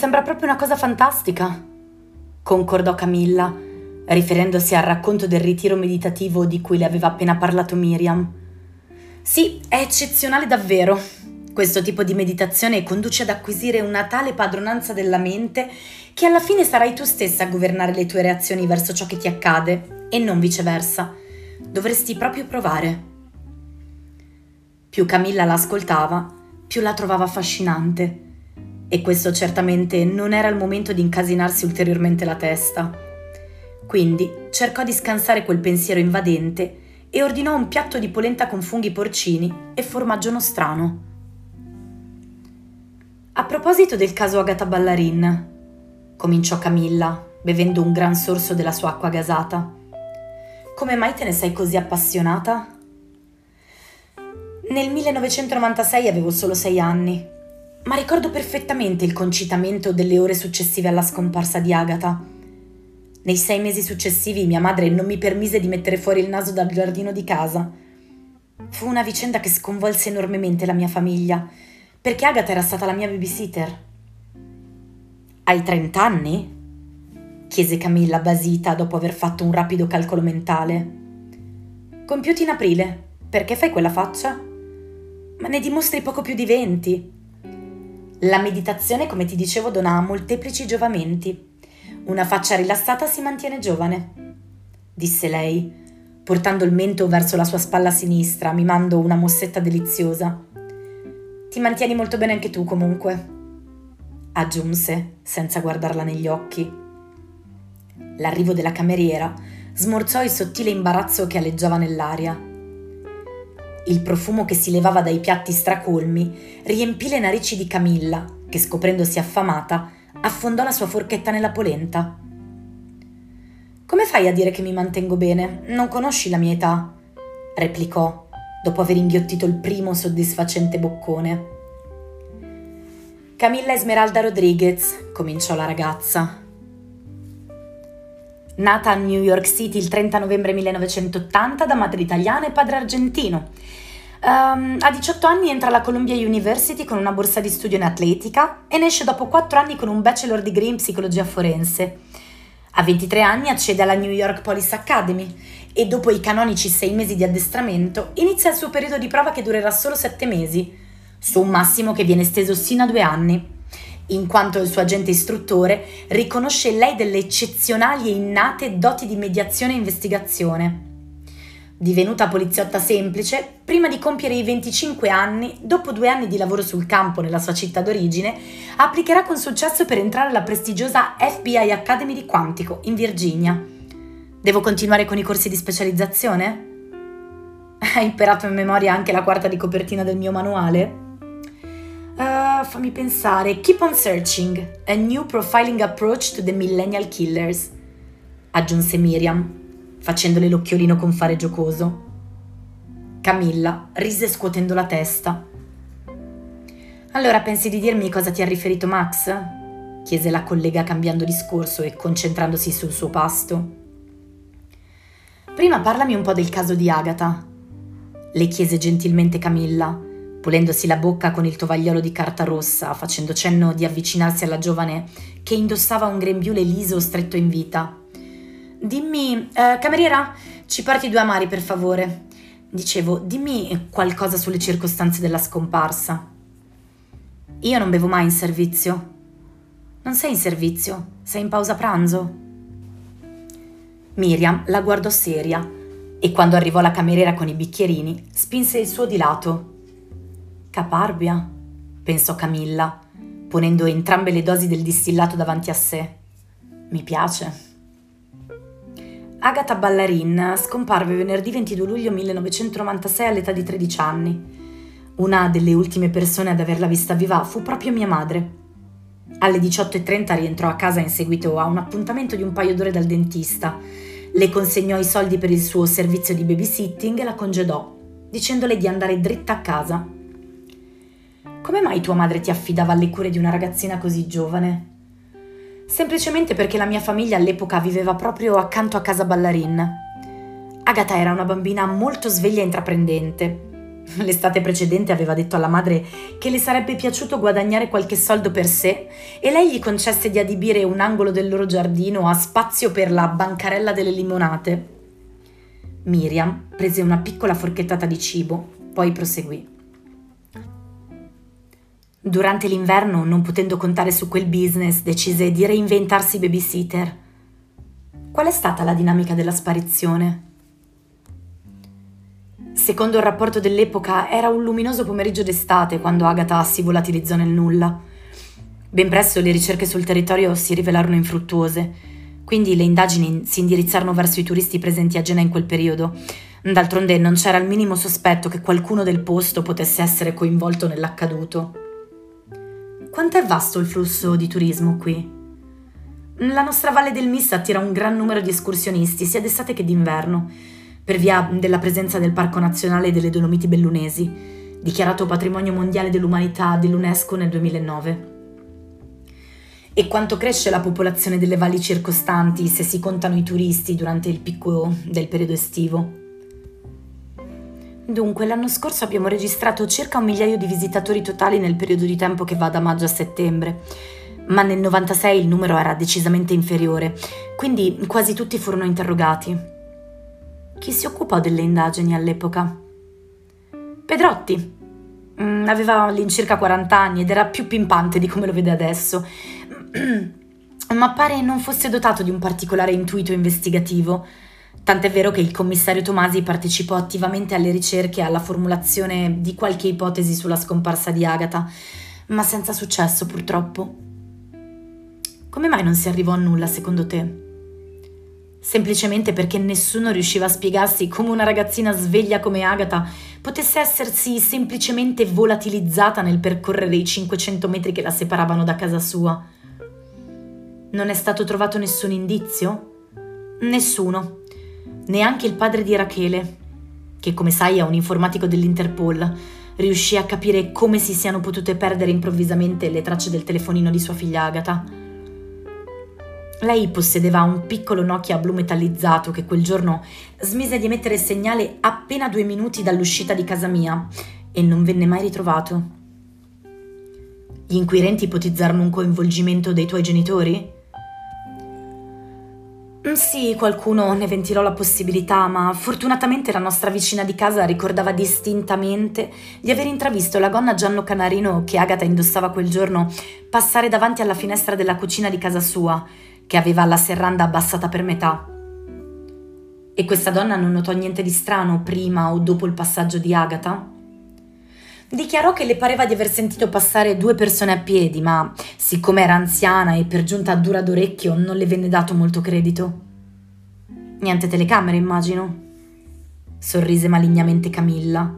Sembra proprio una cosa fantastica, concordò Camilla, riferendosi al racconto del ritiro meditativo di cui le aveva appena parlato Miriam. Sì, è eccezionale davvero. Questo tipo di meditazione conduce ad acquisire una tale padronanza della mente che alla fine sarai tu stessa a governare le tue reazioni verso ciò che ti accade e non viceversa. Dovresti proprio provare. Più Camilla la ascoltava, più la trovava affascinante. E questo certamente non era il momento di incasinarsi ulteriormente la testa. Quindi cercò di scansare quel pensiero invadente e ordinò un piatto di polenta con funghi porcini e formaggio nostrano. A proposito del caso Agata Ballarin, cominciò Camilla, bevendo un gran sorso della sua acqua gasata. Come mai te ne sei così appassionata? Nel 1996 avevo solo 6 anni, ma ricordo perfettamente il concitamento delle ore successive alla scomparsa di Agata. Nei 6 mesi successivi mia madre non mi permise di mettere fuori il naso dal giardino di casa. Fu una vicenda che sconvolse enormemente la mia famiglia, perché Agata era stata la mia babysitter. Hai 30 anni? Chiese Camilla basita dopo aver fatto un rapido calcolo mentale. Compiuti in aprile, perché fai quella faccia? Ma ne dimostri poco più di 20. La meditazione, come ti dicevo, dona molteplici giovamenti. Una faccia rilassata si mantiene giovane, disse lei, portando il mento verso la sua spalla sinistra, mimando una mossetta deliziosa. Ti mantieni molto bene anche tu, comunque, aggiunse, senza guardarla negli occhi. L'arrivo della cameriera smorzò il sottile imbarazzo che aleggiava nell'aria. Il profumo che si levava dai piatti stracolmi riempì le narici di Camilla, che, scoprendosi affamata, affondò la sua forchetta nella polenta. «Come fai a dire che mi mantengo bene? Non conosci la mia età?» replicò, dopo aver inghiottito il primo soddisfacente boccone. «Camilla Esmeralda Rodriguez», cominciò la ragazza. Nata a New York City il 30 novembre 1980 da madre italiana e padre argentino. A 18 anni entra alla Columbia University con una borsa di studio in atletica e ne esce dopo 4 anni con un bachelor degree in psicologia forense. A 23 anni accede alla New York Police Academy e dopo i canonici 6 mesi di addestramento inizia il suo periodo di prova che durerà solo 7 mesi, su un massimo che viene esteso sino a 2 anni, in quanto il suo agente istruttore riconosce in lei delle eccezionali e innate doti di mediazione e investigazione. Divenuta poliziotta semplice, prima di compiere i 25 anni, dopo 2 anni di lavoro sul campo nella sua città d'origine, applicherà con successo per entrare alla prestigiosa FBI Academy di Quantico, in Virginia. Devo continuare con i corsi di specializzazione? Hai imparato in memoria anche la quarta di copertina del mio manuale? Fammi pensare, Keep on Searching, a new profiling approach to the millennial killers, aggiunse Miriam, facendole l'occhiolino con fare giocoso. Camilla rise scuotendo la testa. Allora pensi di dirmi cosa ti ha riferito Max? Chiese la collega cambiando discorso e concentrandosi sul suo pasto. Prima parlami un po' del caso di Agata, le chiese gentilmente Camilla, pulendosi la bocca con il tovagliolo di carta rossa, facendo cenno di avvicinarsi alla giovane che indossava un grembiule liso stretto in vita. Dimmi, cameriera, ci porti 2 amari per favore. Dicevo, dimmi qualcosa sulle circostanze della scomparsa. Io non bevo mai in servizio. Non sei in servizio, sei in pausa pranzo. Miriam la guardò seria e quando arrivò la cameriera con i bicchierini, spinse il suo di lato. Caparbia, pensò Camilla, ponendo entrambe le dosi del distillato davanti a sé. Mi piace. Agata Ballarin scomparve venerdì 22 luglio 1996 all'età di 13 anni. Una delle ultime persone ad averla vista viva fu proprio mia madre. Alle 18:30 rientrò a casa in seguito a un appuntamento di un paio d'ore dal dentista. Le consegnò i soldi per il suo servizio di babysitting e la congedò, dicendole di andare dritta a casa. Come mai tua madre ti affidava alle cure di una ragazzina così giovane? Semplicemente perché la mia famiglia all'epoca viveva proprio accanto a casa Ballarin. Agata era una bambina molto sveglia e intraprendente. L'estate precedente aveva detto alla madre che le sarebbe piaciuto guadagnare qualche soldo per sé e lei gli concesse di adibire un angolo del loro giardino a spazio per la bancarella delle limonate. Miriam prese una piccola forchettata di cibo, poi proseguì. Durante l'inverno, non potendo contare su quel business, decise di reinventarsi babysitter. Qual è stata la dinamica della sparizione? Secondo il rapporto dell'epoca, era un luminoso pomeriggio d'estate quando Agata si volatilizzò nel nulla. Ben presto le ricerche sul territorio si rivelarono infruttuose, quindi le indagini si indirizzarono verso i turisti presenti a Gena in quel periodo. D'altronde non c'era il minimo sospetto che qualcuno del posto potesse essere coinvolto nell'accaduto. Quanto è vasto il flusso di turismo qui? La nostra Valle del Mista attira un gran numero di escursionisti, sia d'estate che d'inverno, per via della presenza del Parco Nazionale delle Dolomiti Bellunesi, dichiarato Patrimonio Mondiale dell'Umanità dell'UNESCO nel 2009. E quanto cresce la popolazione delle valli circostanti se si contano i turisti durante il picco del periodo estivo. Dunque, l'anno scorso abbiamo registrato circa 1.000.000 di visitatori totali nel periodo di tempo che va da maggio a settembre, ma nel 96 il numero era decisamente inferiore, quindi quasi tutti furono interrogati. Chi si occupò delle indagini all'epoca? Pedrotti. Aveva all'incirca 40 anni ed era più pimpante di come lo vede adesso, ma pare non fosse dotato di un particolare intuito investigativo, tant'è vero che il commissario Tomasi partecipò attivamente alle ricerche e alla formulazione di qualche ipotesi sulla scomparsa di Agata, ma senza successo purtroppo. Come mai non si arrivò a nulla secondo te? Semplicemente perché nessuno riusciva a spiegarsi come una ragazzina sveglia come Agata potesse essersi semplicemente volatilizzata nel percorrere i 500 metri che la separavano da casa sua. Non è stato trovato nessun indizio? Nessuno. Neanche il padre di Rachele, che come sai è un informatico dell'Interpol, riuscì a capire come si siano potute perdere improvvisamente le tracce del telefonino di sua figlia Agata. Lei possedeva un piccolo Nokia blu metallizzato che quel giorno smise di emettere segnale appena 2 minuti dall'uscita di casa mia e non venne mai ritrovato. Gli inquirenti ipotizzarono un coinvolgimento dei tuoi genitori? Sì, qualcuno ne ventilò la possibilità, ma fortunatamente la nostra vicina di casa ricordava distintamente di aver intravisto la gonna giallo canarino che Agata indossava quel giorno passare davanti alla finestra della cucina di casa sua, che aveva la serranda abbassata per metà. E questa donna non notò niente di strano prima o dopo il passaggio di Agata? Dichiarò che le pareva di aver sentito passare 2 persone a piedi, ma siccome era anziana e per giunta dura d'orecchio non le venne dato molto credito. Niente telecamere, immagino? Sorrise malignamente Camilla,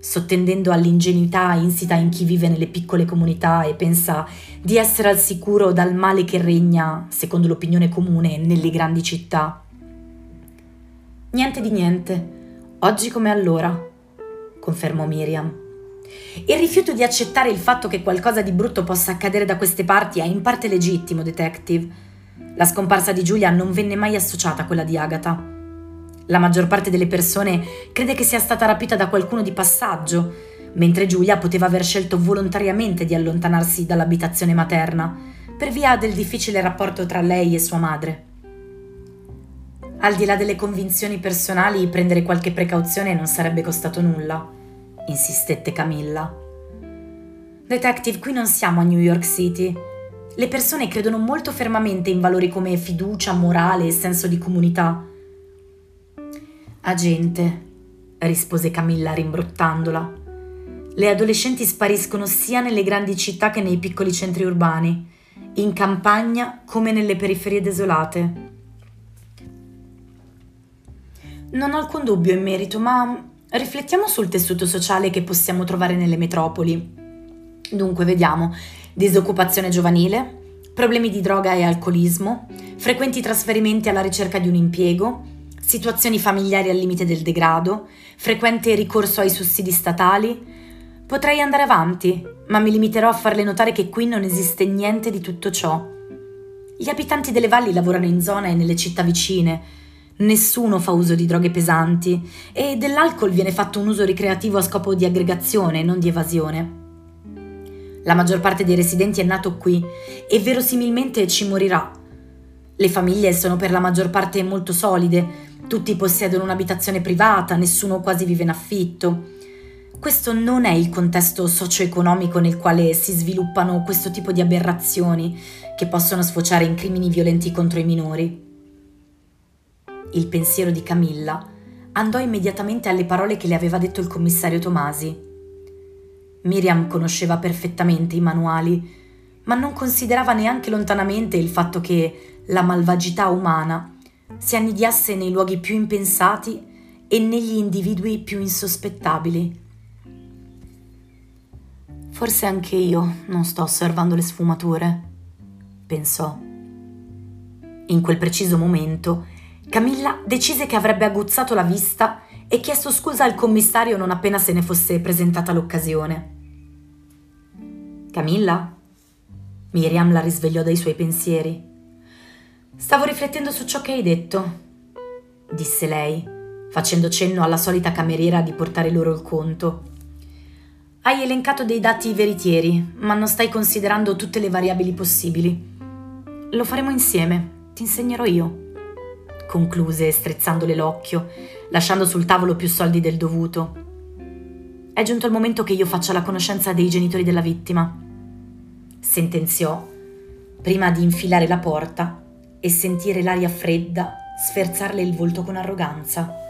sottendendo all'ingenuità insita in chi vive nelle piccole comunità e pensa di essere al sicuro dal male che regna, secondo l'opinione comune, nelle grandi città. Niente di niente, oggi come allora, confermò Miriam. Il rifiuto di accettare il fatto che qualcosa di brutto possa accadere da queste parti è in parte legittimo, detective. La scomparsa di Giulia non venne mai associata a quella di Agata. La maggior parte delle persone crede che sia stata rapita da qualcuno di passaggio, mentre Giulia poteva aver scelto volontariamente di allontanarsi dall'abitazione materna, per via del difficile rapporto tra lei e sua madre. Al di là delle convinzioni personali, prendere qualche precauzione non sarebbe costato nulla, insistette Camilla. Detective, qui non siamo a New York City. Le persone credono molto fermamente in valori come fiducia, morale e senso di comunità. Agente, rispose Camilla rimbrottandola, le adolescenti spariscono sia nelle grandi città che nei piccoli centri urbani, in campagna come nelle periferie desolate. Non ho alcun dubbio in merito, ma riflettiamo sul tessuto sociale che possiamo trovare nelle metropoli. Dunque, vediamo: disoccupazione giovanile, problemi di droga e alcolismo, frequenti trasferimenti alla ricerca di un impiego, situazioni familiari al limite del degrado, frequente ricorso ai sussidi statali. Potrei andare avanti, ma mi limiterò a farle notare che qui non esiste niente di tutto ciò. Gli abitanti delle valli lavorano in zona e nelle città vicine, Nessuno fa uso di droghe pesanti e dell'alcol viene fatto un uso ricreativo a scopo di aggregazione, non di evasione. La maggior parte dei residenti è nato qui e verosimilmente ci morirà. Le famiglie sono per la maggior parte molto solide, tutti possiedono un'abitazione privata, nessuno quasi vive in affitto. Questo non è il contesto socio-economico nel quale si sviluppano questo tipo di aberrazioni che possono sfociare in crimini violenti contro i minori. Il pensiero di Camilla andò immediatamente alle parole che le aveva detto il commissario Tomasi. Miriam conosceva perfettamente i manuali, ma non considerava neanche lontanamente il fatto che la malvagità umana si annidiasse nei luoghi più impensati e negli individui più insospettabili. Forse anche io non sto osservando le sfumature, pensò. In quel preciso momento Camilla decise che avrebbe aguzzato la vista e chiesto scusa al commissario non appena se ne fosse presentata l'occasione. Camilla? Miriam la risvegliò dai suoi pensieri. «Stavo riflettendo su ciò che hai detto», disse lei, facendo cenno alla solita cameriera di portare loro il conto. «Hai elencato dei dati veritieri, ma non stai considerando tutte le variabili possibili. Lo faremo insieme, ti insegnerò io», concluse strizzandole l'occhio, lasciando sul tavolo più soldi del dovuto. «È giunto il momento che io faccia la conoscenza dei genitori della vittima», sentenziò, prima di infilare la porta e sentire l'aria fredda sferzarle il volto con arroganza.